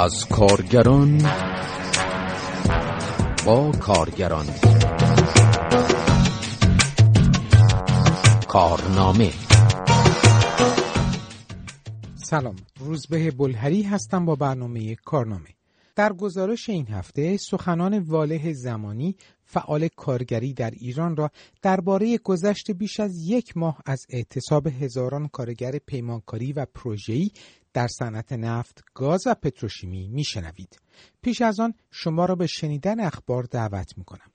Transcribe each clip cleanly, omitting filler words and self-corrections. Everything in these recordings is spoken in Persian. از کارگران با کارگران، کارنامه. سلام، روزبه بلحری هستم با برنامه کارنامه. در گزارش این هفته سخنان واله زمانی، فعال کارگری در ایران را درباره گذشت بیش از یک ماه از اعتصاب هزاران کارگر پیمانکاری و پروژه‌ای در صنعت نفت، گاز و پتروشیمی میشنوید. پیش از آن شما را به شنیدن اخبار دعوت میکنم.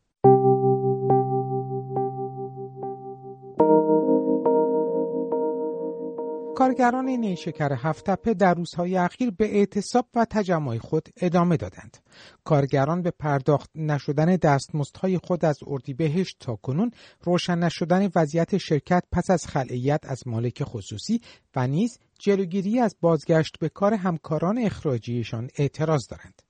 کارگران نیشکر هفت‌تپه در روزهای اخیر به اعتصاب و تجمع خود ادامه دادند. کارگران به پرداخت نشدن دستمزدهای خود از اردیبهشت تا کنون، روشن نشدن وضعیت شرکت پس از خلعیت از مالک خصوصی و نیز جلوگیری از بازگشت به کار همکاران اخراجیشان اعتراض دارند.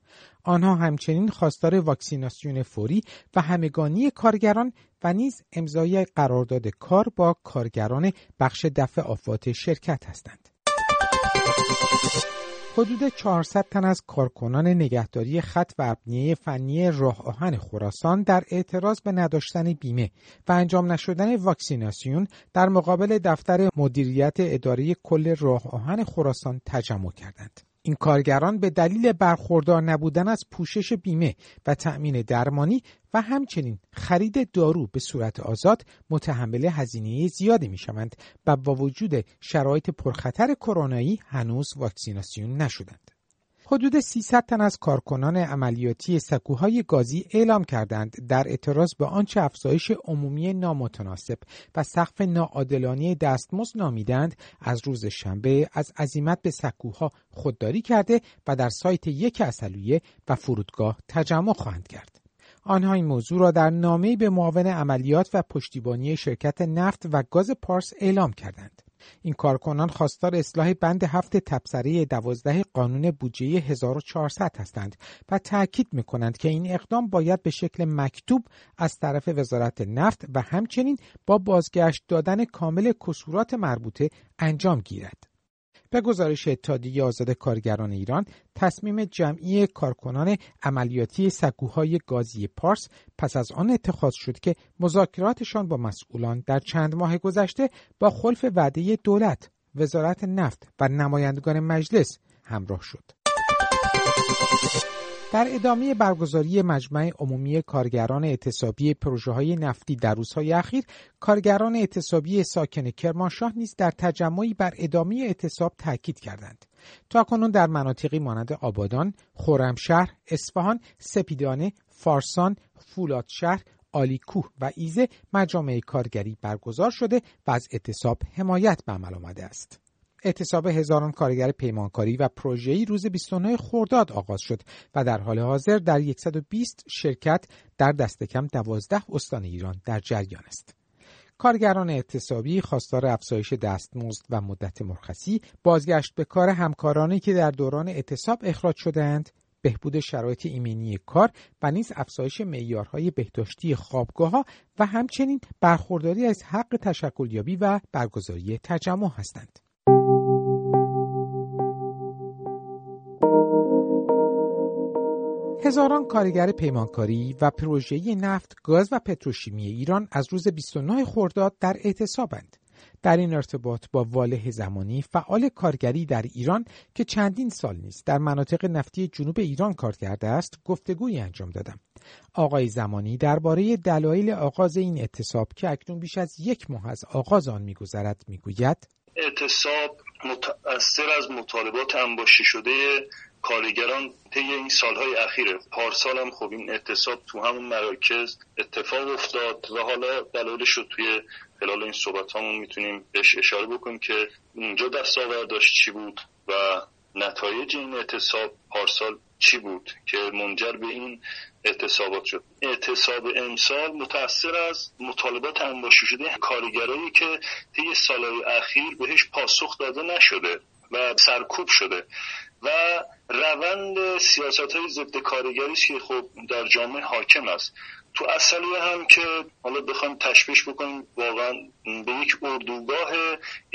آنها همچنین خواستار واکسیناسیون فوری و همگانی کارگران و نیز امضای قرارداد کار با کارگران بخش دفع آفات شرکت هستند. حدود 400 تن از کارکنان نگهداری خط و ابنیه فنی راه آهن خراسان در اعتراض به نداشتن بیمه و انجام نشدن واکسیناسیون در مقابل دفتر مدیریت اداری کل راه آهن خراسان تجمع کردند. این کارگران به دلیل برخوردار نبودن از پوشش بیمه و تأمین درمانی و همچنین خرید دارو به صورت آزاد متحمل هزینه زیادی میشوند و با وجود شرایط پرخطر کرونایی هنوز واکسیناسیون نشدند. حدود 300 تن از کارکنان عملیاتی سکوهای گازی اعلام کردند در اعتراض به آنچه افزایش عمومی نامتناسب و سقف ناعادلانه دستمزد نامیدند از روز شنبه از عزیمت به سکوها خودداری کرده و در سایت یک عسلویه و فرودگاه تجمع خواهند کرد. آنها این موضوع را در نامه‌ای به معاون عملیات و پشتیبانی شرکت نفت و گاز پارس اعلام کردند. این کارکنان خواستار اصلاح بند 7 تبصره 12 قانون بودجه 1400 هستند و تأکید می‌کنند که این اقدام باید به شکل مکتوب از طرف وزارت نفت و همچنین با بازگشت دادن کامل کسورات مربوطه انجام گیرد. به گزارش اتحادیه آزاد کارگران ایران، تصمیم جمعی کارکنان عملیاتی سکوهای گازی پارس پس از آن اتخاذ شد که مذاکراتشان با مسئولان در چند ماه گذشته با خلف وعده دولت، وزارت نفت و نمایندگان مجلس همراه شد. در ادامه برگزاری مجمع عمومی کارگران اعتصابی پروژه‌های نفتی در روزهای اخیر، کارگران اعتصابی ساکن کرمانشاه نیز در تجمعی بر ادامه اعتصاب تاکید کردند. تاکنون در مناطقی مانند آبادان، خرمشهر، اصفهان، سپیدانه، فارسان، فولادشهر، آلیکوه و ایزه مجامع کارگری برگزار شده و از اعتصاب حمایت به عمل آمده است. اعتصاب هزاران کارگر پیمانکاری و پروژه‌ای روز 29 خرداد آغاز شد و در حال حاضر در 120 شرکت در دست کم 12 استان ایران در جریان است. کارگران اعتصابی خواستار افزایش دستمزد و مدت مرخصی، بازگشت به کار همکارانی که در دوران اعتصاب اخراج شدند، بهبود شرایط ایمنی کار و نیز افزایش معیارهای بهداشتی خوابگاه‌ها و همچنین برخورداری از حق تشکل‌یابی و برگزاری تجمع هستند. هزاران کارگر پیمانکاری و پروژه‌ای نفت، گاز و پتروشیمی ایران از روز 29 خرداد در اعتصابند. در این ارتباط با واله زمانی، فعال کارگری در ایران که چندین سال نیز در مناطق نفتی جنوب ایران کار کرده است، گفتگویی انجام دادم. آقای زمانی درباره دلایل آغاز این اعتصاب که اکنون بیش از یک ماه از آغاز آن می‌گذرد می‌گوید: اعتصاب متأثر از مطالبات انباشته شده کارگران طی این سالهای اخیره. پارسال هم خب این اعتصاب تو همون مراکز اتفاق افتاد و حالا دلایلش رو توی خلال این صحبتامون میتونیم بهش اشاره بکنیم که اونجا دستاورداش چی بود و نتایج این اعتصاب پارسال چی بود که منجر به این اعتصابات شد. اعتصاب امسال متأثر از مطالبات انباشته شده کارگرایی که طی سالهای اخیر بهش پاسخ داده نشده و سرکوب شده و روند سیاست‌های ضد کارگری است که خب در جامعه حاکم است. تو اصلی هم که حالا بخوام تشبیهش بکنیم، واقعا به یک اردوگاه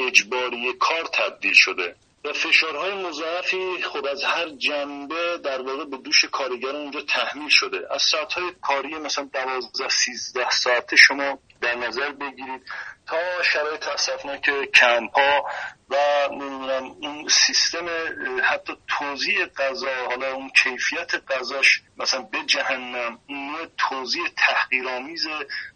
اجباری کار تبدیل شده و فشارهای مضاعفی خب از هر جنبه در واقع به دوش کارگران اونجا تحمیل شده. از ساعت‌های کاری مثلا 12-13 ساعته شما در نظر بگیرید تا شرایط تاسفناک کمپ‌ها و نمیدونم اون سیستم حتی توزیع غذا، حالا اون کیفیت غذاش مثلا به جهنم، اون توزیع تحقیرآمیز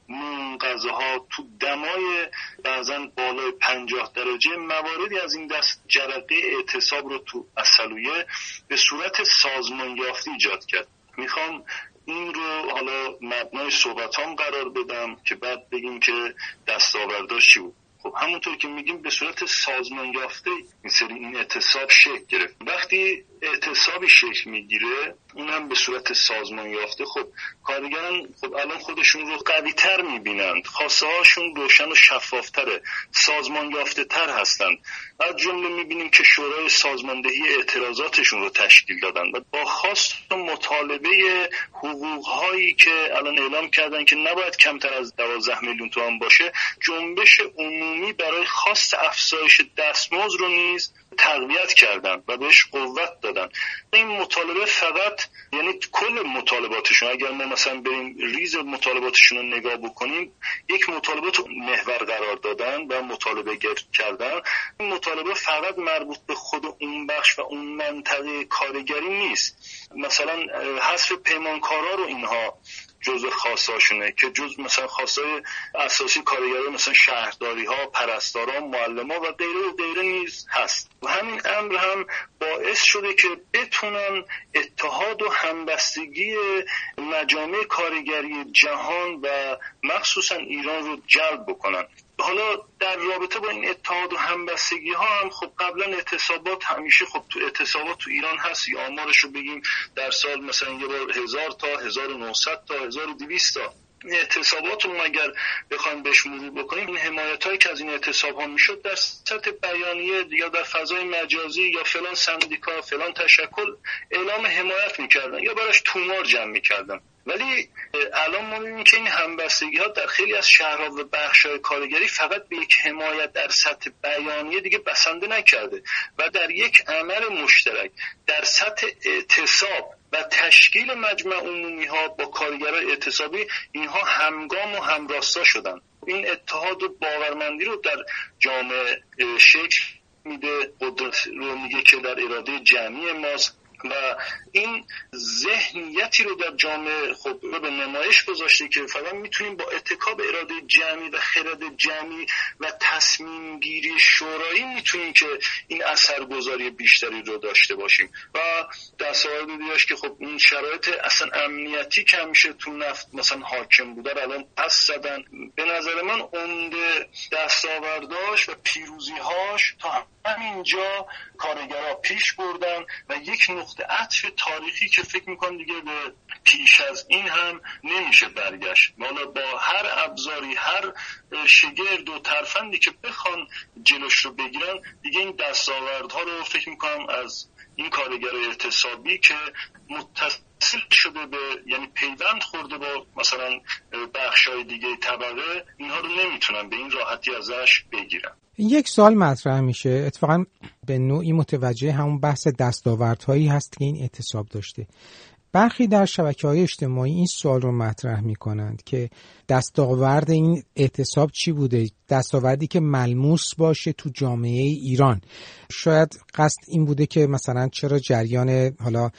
اون غذاها تو دمای بعضن بالای 50 درجه، مواردی از این دست جرقه اعتصاب رو تو عسلویه به صورت سازمان یافتی ایجاد کرد. میخوام این رو حالا مبنای صحبتام قرار بدم که بعد بگیم که دستاورداش چی بود. خب همونطور که میگیم به صورت سازمان یافته این سری این اعتصاب شکل گرفت. وقتی اعتصابی شکل میگیره اونم به صورت سازمان یافته، خب کارگران خب الان خودشون رو قوی تر میبینند، خواسته هاشون روشن و شفاف تره، سازمان یافته تر هستند. از جمله میبینیم که شورای سازماندهی اعتراضاتشون رو تشکیل دادن و با خواست و مطالبه حقوق هایی که الان اعلام کردن که نباید کمتر از 12 میلیون تومان باشه، جنبش عمومی برای خواست افزایش دستمزد رو نیز تقویت کردن و بهش قوت دادن. این مطالبه فقط یعنی کل مطالباتشون، اگر ما مثلا بریم ریز مطالباتشون رو نگاه بکنیم، یک مطالبات رو محور قرار دادن و مطالبه گرد کردن. این مطالبه فقط مربوط به خود اون بخش و اون منطقه کارگری نیست. مثلا حذف پیمانکارا رو اینها جزء خواستاشونه که جزء مثلا خواستای اساسی کارگرای مثلا شهرداری‌ها، پرستارا، معلما و غیره و غیره نیز هست. و همین امر هم باعث شده که بتونن اتحاد و همبستگی مجامع کارگری جهان و مخصوصا ایران رو جلب بکنن. حالا در رابطه با این اتحاد و همبستگی ها هم خب قبلا اعتصابات همیشه خب تو اعتصابات تو ایران هست، یا آمارش رو بگیم در سال مثلا یه بار 1000 تا 1900 تا 1200 تا اعتصابات رو مگر بخوایم بهش مرور بکنیم، این حمایتایی که از این اعتصاب ها میشد در سطح بیانیه یا در فضای مجازی یا فلان سندیکا فلان تشکل اعلام حمایت میکردن یا براش تومار جمع میکردن. ولی الان ما می‌بینیم که این همبستگی ها در خیلی از شهرها و بخش‌های کارگری فقط به یک حمایت در سطح بیانیه دیگه بسنده نکرده و در یک عمل مشترک در سطح اعتصاب و تشکیل مجمع عمومی ها با کارگرای اعتصابی اینها همگام و همراستا شدن. این اتحاد و باورمندی رو در جامعه شکل میده، قدرت رو میگه که در اراده جمعی ماست و این ذهنیتی رو در جامعه خب رو به نمایش گذاشته که فقط میتونیم با اتکا به اراده جمعی و خرد جمعی و تصمیم گیری شورایی میتونیم که این اثرگذاری بیشتری رو داشته باشیم. و دستاورد دیگه‌اش که خب این شرایط اصلا امنیتی که همیشه تو نفت مثلا حاکم بوده الان پس زدن. به نظر من عمده دستاورداش و پیروزی‌هاش تا همینجا کارگرها پیش بردن و یک نقطه عطف تاریخی که فکر میکنم دیگه به پیش از این هم نمیشه برگشت. حالا با هر ابزاری، هر شگرد و ترفندی که بخوان جلوش رو بگیرن، دیگه این دستاوردها رو فکر میکنم از این کارگرای اعتصابی که متصل شده به یعنی پیوند خورده با مثلا بخشای دیگه طبقه، اینها رو نمیتونن به این راحتی ازش بگیرن. یک سوال مطرح میشه، اتفاقا به نوعی متوجه همون بحث دستاوردهایی هست که این اعتصاب داشته. برخی در شبکه‌های اجتماعی این سوال رو مطرح میکنند که دستاورد این اعتصاب چی بوده، دستاوردی که ملموس باشه تو جامعه ایران. شاید قصد این بوده که مثلا چرا جریان حالا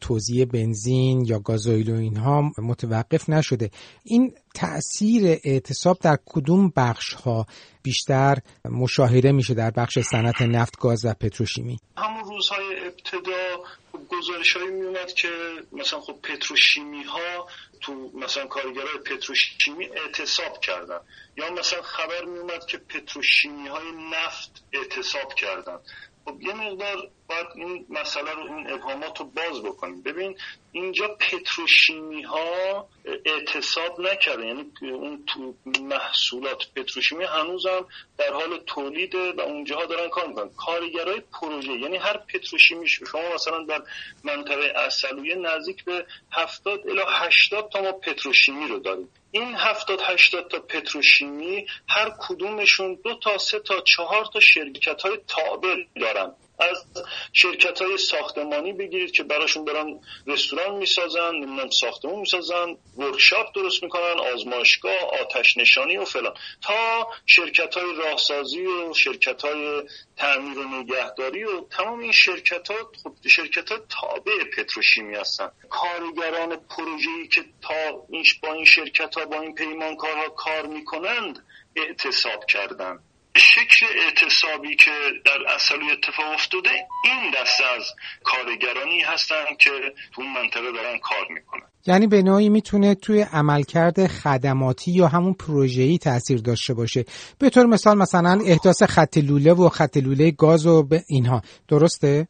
توزیع بنزین یا گازوئیل و اینها متوقف نشده. این تأثیر اعتصاب در کدوم بخش‌ها بیشتر مشاهده میشه؟ در بخش صنعت نفت، گاز و پتروشیمی. همون روزهای ابتدا گزارش‌هایی میومد که مثلا خب پتروشیمی‌ها تو مثلا کارگرای پتروشیمی اعتصاب کردن، یا مثلا خبر میومد که پتروشیمی‌های نفت اعتصاب کردن. خب یه مقدار باید این مسئله رو، این ابهامات رو باز بکنیم. ببین اینجا پتروشیمی ها اعتصاب نکردن، یعنی اون تو محصولات پتروشیمی هنوزم در حال تولید و اونجاها دارن کار میکنن. کارگرای پروژه، یعنی هر پتروشیمی شما مثلا در منطقه عسلویه نزدیک به 70 الی 80 تا ما پتروشیمی رو داریم. این 70-80 تا پتروشیمی هر کدومشون 2 تا 3 تا 4 تا شرکت های تابع دارن. از شرکت های ساختمانی بگیرید که براشون برن رستوران میسازن، نمیدونم ساختمون میسازن، ورکشاپ درست میکنن، آزمایشگاه، آتش نشانی و فلان، تا شرکت های راهسازی و شرکت های تعمیر و نگهداری و تمام این شرکت ها. خب شرکت ها تابع پتروشیمی هستن. کارگران پروژه‌ای که تا با این شرکت ها، با این پیمانکارها کار میکنند اعتصاب کردن. شکل اعتصابی که در عسلویه اتفاق افتاده این دسته از کارگرانی هستن که تو منطقه دارن کار میکنن. یعنی به نوعی میتونه توی عملکرد خدماتی یا همون پروژه‌ای تاثیر داشته باشه. به طور مثال مثلا احداث خط لوله و خط لوله گاز و اینها، درسته؟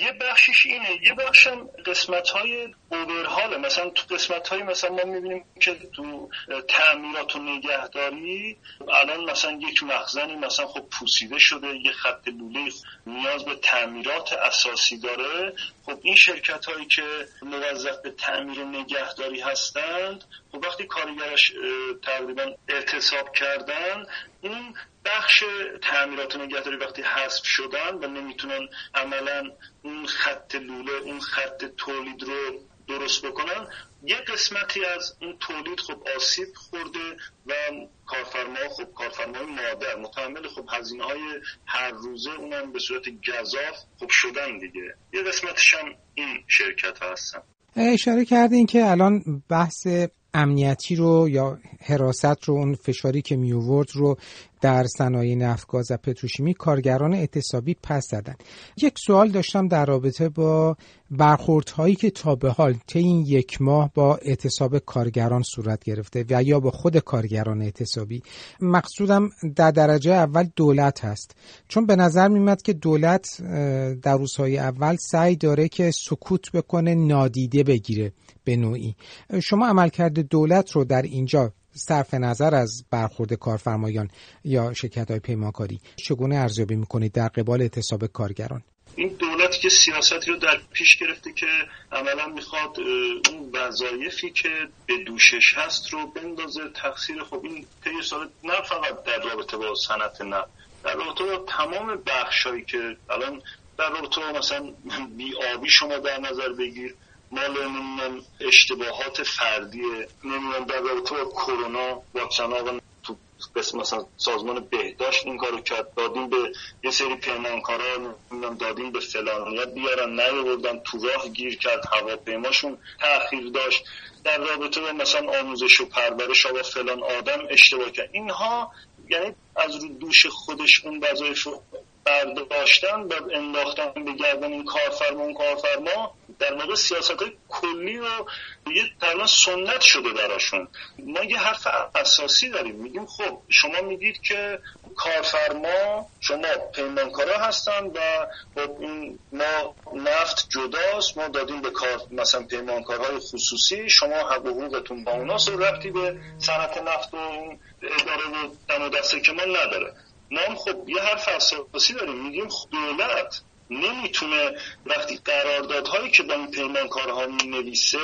یه بخشش اینه، یه بخشم قسمت‌های اوورهاله. مثلا تو قسمت‌های مثلا ما می‌بینیم که تو تعمیرات و نگهداری الان مثلا یک مخزنی مثلا خب پوسیده شده، یه خط لوله نیاز به تعمیرات اساسی داره. خب این شرکت‌هایی که موظف به تعمیر و نگهداری هستند، خب وقتی کارگراش تقریبا اعتصاب کردن، این بخش تعمیرات و نگهداری وقتی حذف شدن و نمیتونن عملا اون خط لوله، اون خط تولید رو درست بکنن، یه قسمتی از اون تولید خب آسیب خورده و کارفرمای مادر متحمل خب هزینه‌های هر روزه اونم به صورت گزاف خب شدن دیگه. یه قسمتش هم این شرکت هستن. اشاره کردین که الان بحث امنیتی رو یا حراست رو، اون فشاری که می آورد رو در صنایع نفت، گاز و پتروشیمی کارگران اعتصابی پس زدن. یک سوال داشتم در رابطه با برخوردهایی که تا به حال طی این یک ماه با اعتصاب کارگران صورت گرفته و یا با خود کارگران اعتصابی. مقصودم در درجه اول دولت هست، چون به نظر میاد که دولت در روزهای اول سعی داره که سکوت بکنه، نادیده بگیره به نوعی. شما عملکرد دولت رو در اینجا صرف نظر از برخورد کارفرمایان یا شرکت‌های پیمانکاری چگونه ارزیابی می‌کنید در قبال اعتصاب کارگران؟ این دولت که سیاستی رو در پیش گرفته که عملا میخواد اون وظایفی که به دوشش هست رو بندازه تقصیر. خب این طی سال نه فقط در رابطه با صنعت نفت، در رابطه با تمام بخشایی که الان در رابطه با مثلا بی‌آبی شما در نظر بگیر، نمیدونم اشتباهات فردیه، نمیدونم در رابطه با کرونا واکسن ها و تو قسم مثلا سازمان بهداشت این کارو کرد، دادیم به یه سری پیمانکارا، نمیدونم دادیم به فلانیا بیارن نیاوردن، تو راه گیر کرد، هواپیماشون تأخیر داشت، در رابطه با مثلا آموزش و پرورش و فلان آدم اشتباه کرد. اینها یعنی از رو دوش خودش اون وظایف برداشتن و انداختن به گردن این کارفرما. در واقع سیاست‌های کلی و یه تقریبا سنت شده براشون. ما یه حرف اساسی داریم، میگیم خب شما میگید که کارفرما، شما پیمانکارا هستن و ما نفت جداست، ما دادیم به کار مثلا پیمانکارهای خصوصی، شما حق و حقوقتون با اوناست، ربطی به صنعت نفت و اداره و دم و دسته که ما نداره. ما خب یه حرف اساسی داریم، میگیم دولت نمیتونه وقتی قراردادهایی که با این پیمانکارها مینویسه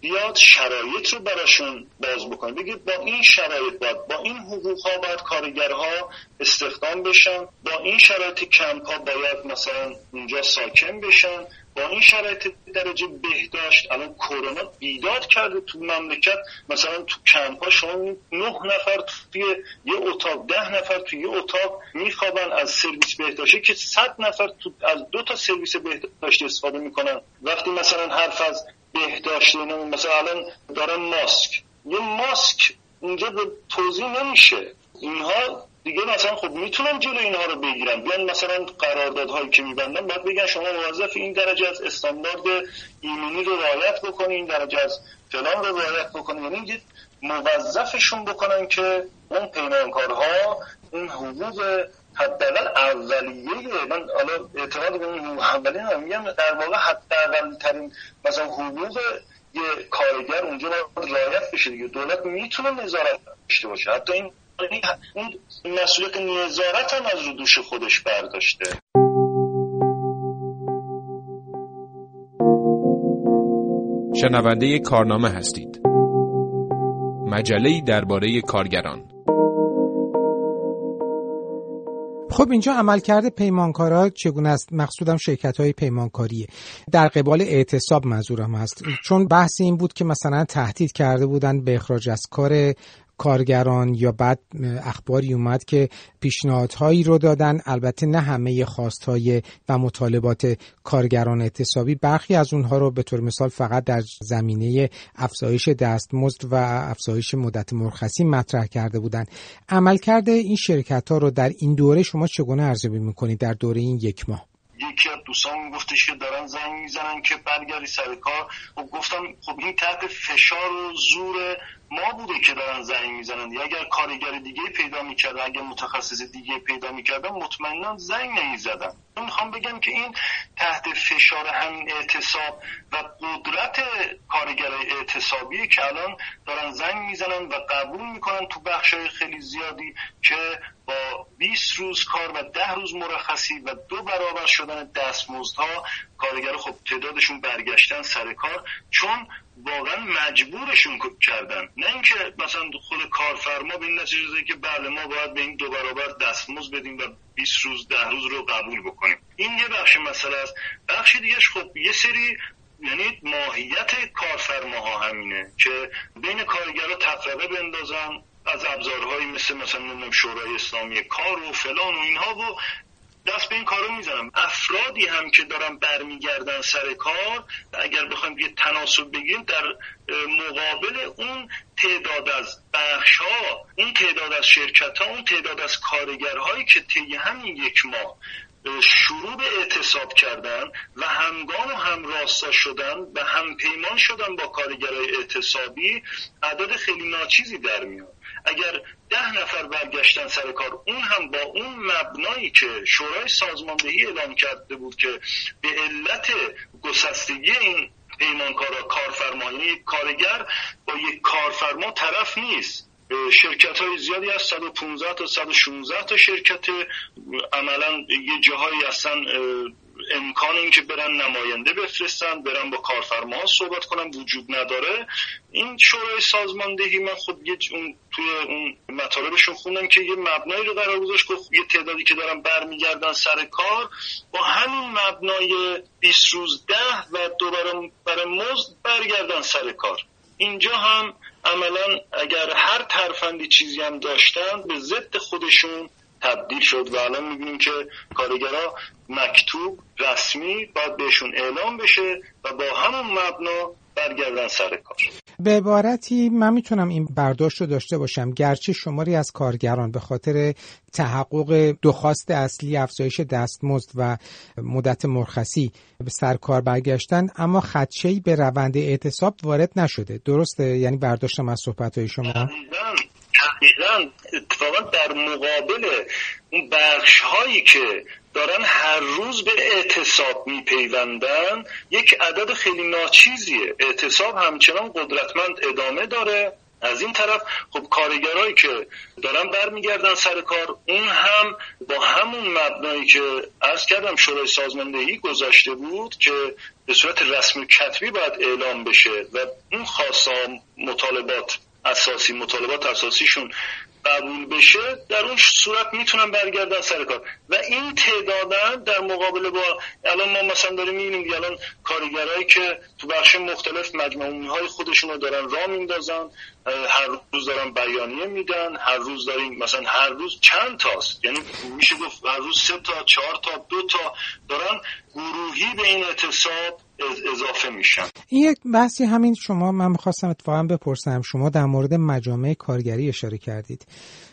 بیاد شرایط رو براشون باز بکنه، بگه با این شرایط باید، با این حقوقها باید کارگرها استخدام بشن، با این شرایط کمپ‌ها باید مثلا اونجا ساکن بشن، با این شرایط درجه بهداشت. الان کرونا بیداد کرده تو مملکت، مثلا تو کمپ‌ها شما 9 نفر توی یه اتاق، 10 نفر توی یه اتاق میخوابن، از سرویس بهداشتی که 100 نفر از 2 تا سرویس بهداشتی استفاده میکنن. وقتی مثلا حرف از بهداشت مثلا الان دارن ماسک، یه ماسک اونجا به توزیع نمیشه. اینها دیگه مثلا خب میتونن جلو اینها رو بگیرن، بیان مثلا قراردادهایی که میبندن باید بگن شما موظف این درجه از استاندارد ایمنی رو رعایت بکنین، این درجه از فلان رو رعایت بکنین. یعنی موظفشون بکنن که اون پیمانکارها اون حقوق حداقل اولیه، من حالا اعتقاد به این حقوق اولیه ندارم، میگم در واقع حداقل ترین مثلا حقوق یه کارگر اونجا باید رعایت بشه دیگه. دولت میتونه نظارت داشته باشه، حتی این اون مسئولیت نظارت هم از رو دوش خودش برداشته. شنونده کارنامه هستید. مجله‌ای درباره کارگران. خب اینجا عملکرد پیمانکارا چگونه است؟ مقصودم شرکت‌های پیمانکاریه. در قبال اعتصاب منظورم هست. چون بحث این بود که مثلا تهدید کرده بودن به اخراج از کار کارگران، یا بعد اخباری اومد که پیشنهادهایی رو دادن، البته نه همه خواستهای و مطالبات کارگران اعتصابی، برخی از اونها رو به طور مثال فقط در زمینه افزایش دستمزد و افزایش مدت مرخصی مطرح کرده بودن. عملکرد این شرکت‌ها رو در این دوره شما چگونه ارزیابی می‌کنید در دوره این یک ماه؟ یکی از دوستان گفتش که دارن زنگ میزنن که برگردی سر کار. گفتم خب این تحت فشار و زور ما بوده که دارن زنگ میزنن. اگر کارگر دیگه پیدا میکردن، اگر متخصص دیگه پیدا میکردن، مطمئنا زنگ نمیزدن. من میخوام بگم که این تحت فشار همین اعتصاب و قدرت کارگر اعتصابی که الان دارن زنگ میزنن و قبول میکنن تو بخشای خیلی زیادی که با 20 روز کار و 10 روز مرخصی و 2 برابر شدن دستمزدها کارگر خب تعدادشون برگشتن سر کار، چون واقعا مجبورشون کردن. نه اینکه مثلا خود کارفرما به این نتیجه رسیده که بله ما باید به این 2 برابر دستمزد بدیم و 20 روز 10 روز رو قبول بکنیم. این یه بخش مسئله است. بخش دیگه‌اش خب یه سری، یعنی ماهیت کارفرماها همینه که بین کارگرها تفرقه بندازن از ابزارهایی مثلا شورای اسلامی کار و فلان و اینها و دست به این کارو میزنم. افرادی هم که دارن برمیگردن سر کار، اگر بخوایم یه تناسب بگیریم، در مقابل اون تعداد از بخش‌ها، اون تعداد از شرکت‌ها، اون تعداد از کارگرهایی که طی همین یک ماه شروع به اعتصاب کردن و همگام و همراستا شدن و همپیمان شدن با کارگرای اعتصابی، اعداد خیلی ناچیزی در میاد. اگر 10 نفر برگشتن سر کار، اون هم با اون مبنایی که شورای سازماندهی اعلام کرده بود که به علت گسستگی این پیمانکارا کارفرما، یعنی کارگر با یک کارفرما طرف نیست. شرکت‌های زیادی از 115 تا 116 تا شرکت عملاً یه جاهایی اصلا امکان این که برن نماینده بفرستن، برن با کارفرماها صحبت کنن وجود نداره. این شورای سازماندهی، من خود توی اون مطالبشون خوندم که یه مبنایی رو قرار گذاشت که یه تعدادی که دارن برمیگردن سر کار با همین مبنای 20 روز 10 و 2 برابر مزد برگردن سر کار. اینجا هم عملاً اگر هر ترفندی چیزی هم داشتن، به ضد خودشون تبدیل شد و الان می‌بینیم که کارگرها مکتوب رسمی باید بهشون اعلام بشه و با همون مبنا برگردن سر کار. به عبارتی من میتونم این برداشت رو داشته باشم، گرچه شماری از کارگران به خاطر تحقق 2 خواست اصلی، افزایش دستمزد و مدت مرخصی، به سرکار برگشتن، اما خدشه‌ای به روند اعتصاب وارد نشده. درسته؟ یعنی برداشتم از صحبت‌های شما. دقیقاً اتفاقاً در مقابل اون بخش‌هایی که دارن هر روز به اعتصاب میپیوندن، یک عدد خیلی ناچیزیه. اعتصاب همچنان قدرتمند ادامه داره. از این طرف خب کارگرایی که دارن برمیگردن سر کار، اون هم با همون مبنایی که عرض کردم شورای سازماندهی گذاشته بود که به صورت رسمی و کتبی باید اعلام بشه و اون خواست‌ها، مطالبات اساسیشون قبول بشه، در اون صورت میتونن برگردن سر کار. و این تعداد در مقابله با الان ما مثلا داریم میبینیم الان کارگرایی که تو بخش مختلف مجموعه‌های خودشون رو دارن راه میندازن، هر روز دارن بیانیه میدن، هر روز داریم مثلا هر روز چند تاست، یعنی میشه گفت هر روز 3 تا 4 تا 2 تا دارن گروهی به این اعتصاب اضافه میشن. یک بحثی همین شما، من می‌خواستم اتفاقا بپرسم، شما در مورد مجامع کارگری اشاره کردید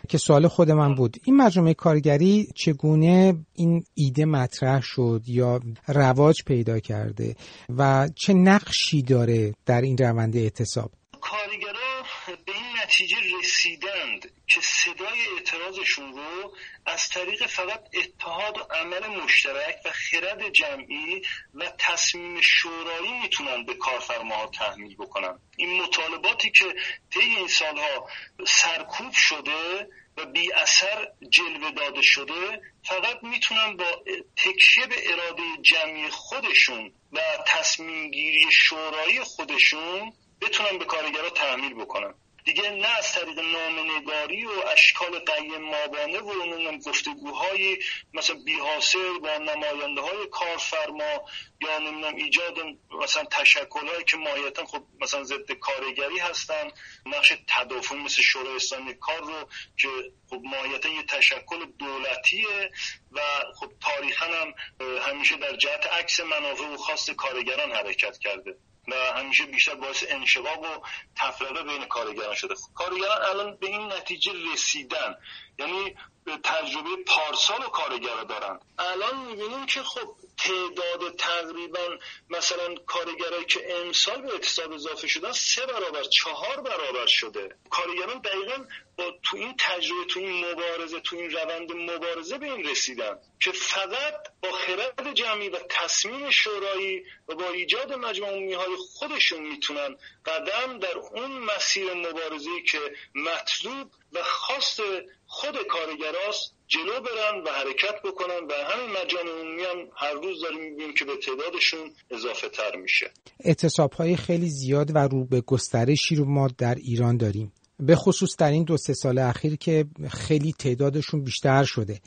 که سوال خود من بود. این مجامع کارگری چگونه این ایده مطرح شد یا رواج پیدا کرده و چه نقشی داره در این روند اعتصاب؟ کارگرها به این نتیجه رسیدند که صدای اعتراضشون رو از طریق فقط اتحاد و عمل مشترک و خرد جمعی و تصمیم شورایی میتونن به کارفرماها تحمیل بکنن. این مطالباتی که طی این سالها سرکوب شده و بی اثر جلوه داده شده، فقط میتونن با تکیه به اراده جمعی خودشون و تصمیم گیری شورایی خودشون بتونن به کارگرها تحمیل بکنن. دیگه نه از طریق نامنگاری و اشکال قیم‌آبانه و اونم گفتگوهای مثلا بی‌حاصل و نماینده‌های کارفرما یا نمیدونم ایجاد مثلا تشکل‌هایی که ماهیتاً خب مثلا ضد کارگری هستن، نقش تدافع مثل شورای اسلامی کار رو که خب ماهیتاً یه تشکل دولتیه و خب تاریخاً هم همیشه در جهت عکس منافع و خواست کارگران حرکت کرده و همیشه بیشتر باعث انشقاق و تفرقه بین کارگران شده. کارگران الان به این نتیجه رسیدن، یعنی تجربه پارسال و کارگرها دارن. الان میبینیم که خب تعداد تقریبا مثلا کارگرایی که امسال به اعتصاب اضافه شدن 3 برابر 4 برابر شده. کارگران دقیقاً با تو این تجربه، تو این مبارزه، تو این روند مبارزه به این رسیدن که فقط با خرد جمعی و تصمیم شورایی و با ایجاد مجمع عمومی‌های خودشون میتونن قدم در اون مسیر مبارزه‌ای که مطلوب و خواست خود کارگراست جلو برن و حرکت بکنن و همین مجامع عمومی هم هر روز داریم میبینیم که به تعدادشون اضافه تر میشه. اعتصاب‌های خیلی زیاد و رو به گسترشی رو ما در ایران داریم، به خصوص در این 2-3 سال اخیر که خیلی تعدادشون بیشتر شده.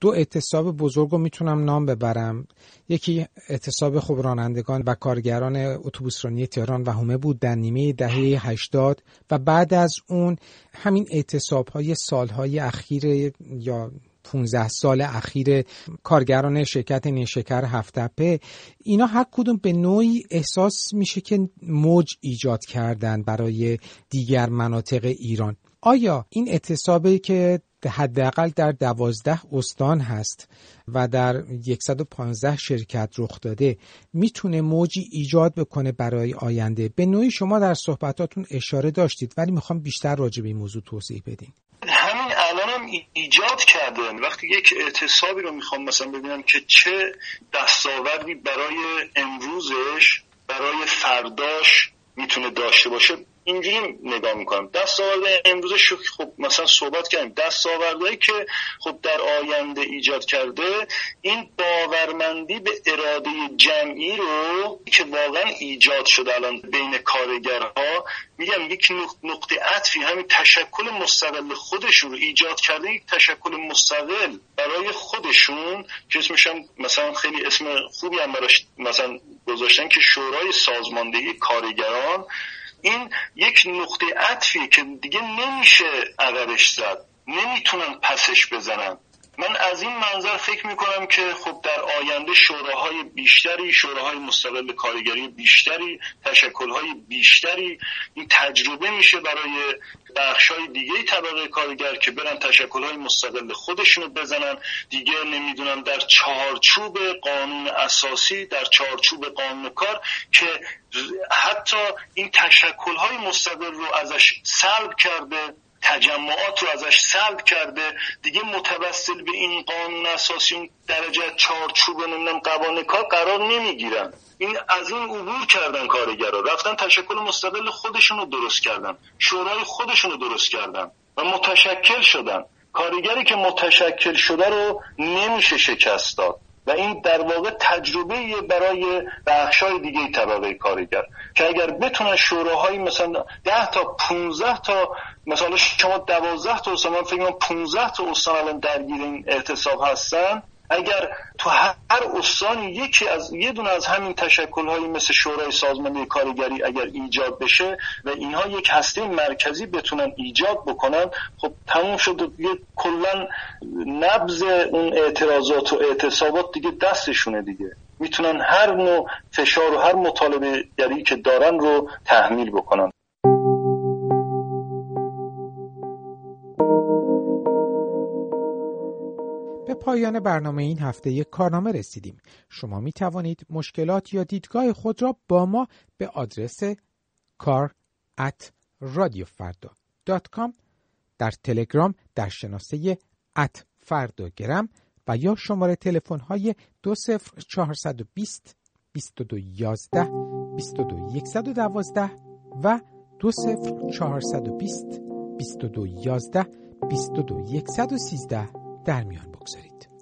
2 اعتصاب بزرگ رو میتونم نام ببرم. یکی اعتصاب خب رانندگان و کارگران اتوبوسرانی تهران و همه بود در نیمه دهه 80 و بعد از اون همین اعتصاب‌های سال‌های اخیر یا 15 سال اخیر کارگران شرکت نیشکر هفتپه، اینا هر کدوم به نوعی احساس میشه که موج ایجاد کردن برای دیگر مناطق ایران. آیا این اعتصابی که حداقل در 12 استان هست و در 115 شرکت رخ داده میتونه موجی ایجاد بکنه برای آینده؟ به نوعی شما در صحبتاتون اشاره داشتید ولی میخوام بیشتر راجع به این موضوع توضیح بدین. همین الانم ایجاد کرده. وقتی یک اعتصابی رو میخوام مثلا ببینم که چه دستاوردی برای امروزش، برای فرداش میتونه داشته باشه، اینجوری نگاه میکنم. دستاورد امروزش خب مثلا صحبت کردیم، دستاوردهایی که خب در آینده ایجاد کرده این باورمندی به اراده جمعی رو که واقعا ایجاد شده الان بین کارگرها، میگم یک نقطه عطفی همین تشکل مستقل خودشون رو ایجاد کرده، یک تشکل مستقل برای خودشون که اسمش هم مثلا خیلی اسم خوبی هم براش مثلا گذاشتن که شورای سازماندهی کارگران. این یک نقطه عطفیه که دیگه نمیشه عقبش زد، نمیتونن پسش بزنن. من از این منظر فکر میکنم که خب در آینده شوراهای بیشتری، شوراهای مستقل کارگری بیشتری، تشکلهای بیشتری، این تجربه میشه برای بخشای دیگه طبقه کارگر که برن تشکلهای مستقل خودشونو بزنن. دیگه نمیدونم در چارچوب قانون اساسی، در چارچوب قانون کار که حتی این تشکلهای مستقل رو ازش سلب کرده، تجمعات رو ازش سلب کرده، دیگه متوسل به این قانون اساسی درجه چارچوب نمیدونم قوانین کار قرار نمیگیرن. این از این عبور کردن، کارگرها رفتن تشکل مستقل خودشون رو درست کردن، شورای خودشون رو درست کردن و متشکل شدن. کارگری که متشکل شده رو نمیشه شکست داد و این در واقع تجربه برای بخشای دیگه طبقه کارگر که اگر بتونن شوراهای مثلا 10 تا 15 تا، مثلا شما 12 تا استان، من فکر می‌کنم 15 تا استان الان درگیر این اعتصاب هستن. اگر تو هر استان یه دونه از همین تشکل‌های مثل شورای سازماندهی کارگری اگر ایجاد بشه و اینها یک هسته مرکزی بتونن ایجاد بکنن، خب تموم شد. دیگه کلاً نبض اون اعتراضات و اعتصابات دیگه دستشونه، دیگه میتونن هر نوع فشار و هر مطالبه گری که دارن رو تحمیل بکنن. پایان برنامه این هفته یک کارنامه رسیدیم. شما می توانید مشکلات یا دیدگاه خود را با ما به آدرس car@radiofarda.com در تلگرام در شناسه @fardogram و یا شماره تلفن های 20420 2211 22112 و 20420 2211 22113 در میان بگذارید.